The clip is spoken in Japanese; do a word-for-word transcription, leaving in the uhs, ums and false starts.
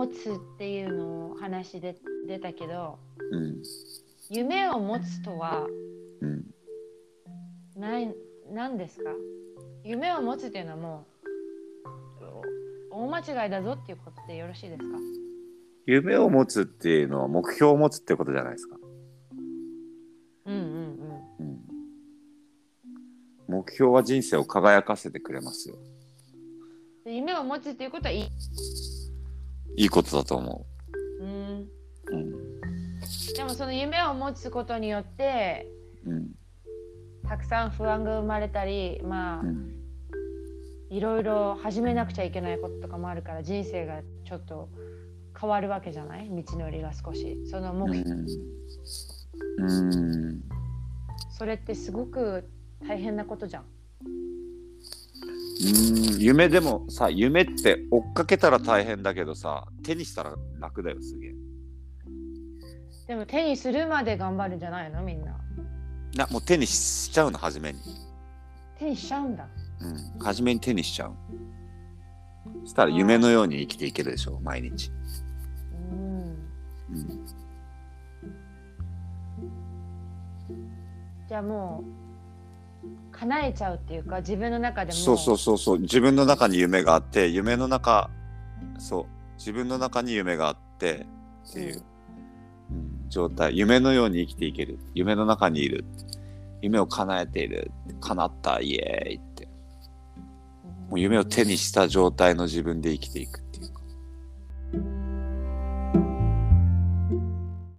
持つっていうのを話で出たけど、うん、夢を持つとは、うん、ない何ですか？夢を持つっていうのはもう大間違いだぞっていうことでよろしいですか？夢を持つっていうのは目標を持つってことじゃないですか。うんうんうん、うん、目標は人生を輝かせてくれますよ。夢を持つっていうことはいいいいことだと思う。うん、うん、でもその夢を持つことによって、うん、たくさん不安が生まれたり、まあ、うん、いろいろ始めなくちゃいけないこととかもあるから人生がちょっと変わるわけじゃない？道のりが少しその目標、うんうん、それってすごく大変なことじゃん。うん、夢でもさ、夢って追っかけたら大変だけどさ、手にしたら楽だよ。すげえ。でも手にするまで頑張るんじゃないのみんな。な、もう手にしちゃうの、初めに。手にしちゃうんだ。うん、初めに手にしちゃう。そしたら夢のように生きていけるでしょ、毎日。うん。うん。じゃあもう。叶えちゃうっていうか、自分の中でもそうそうそうそう、自分の中に夢があって、夢の中、そう、自分の中に夢があってっていう、うん、状態。夢のように生きていける、夢の中にいる、夢を叶えている、叶ったイエーイって、もう夢を手にした状態の自分で生きていく。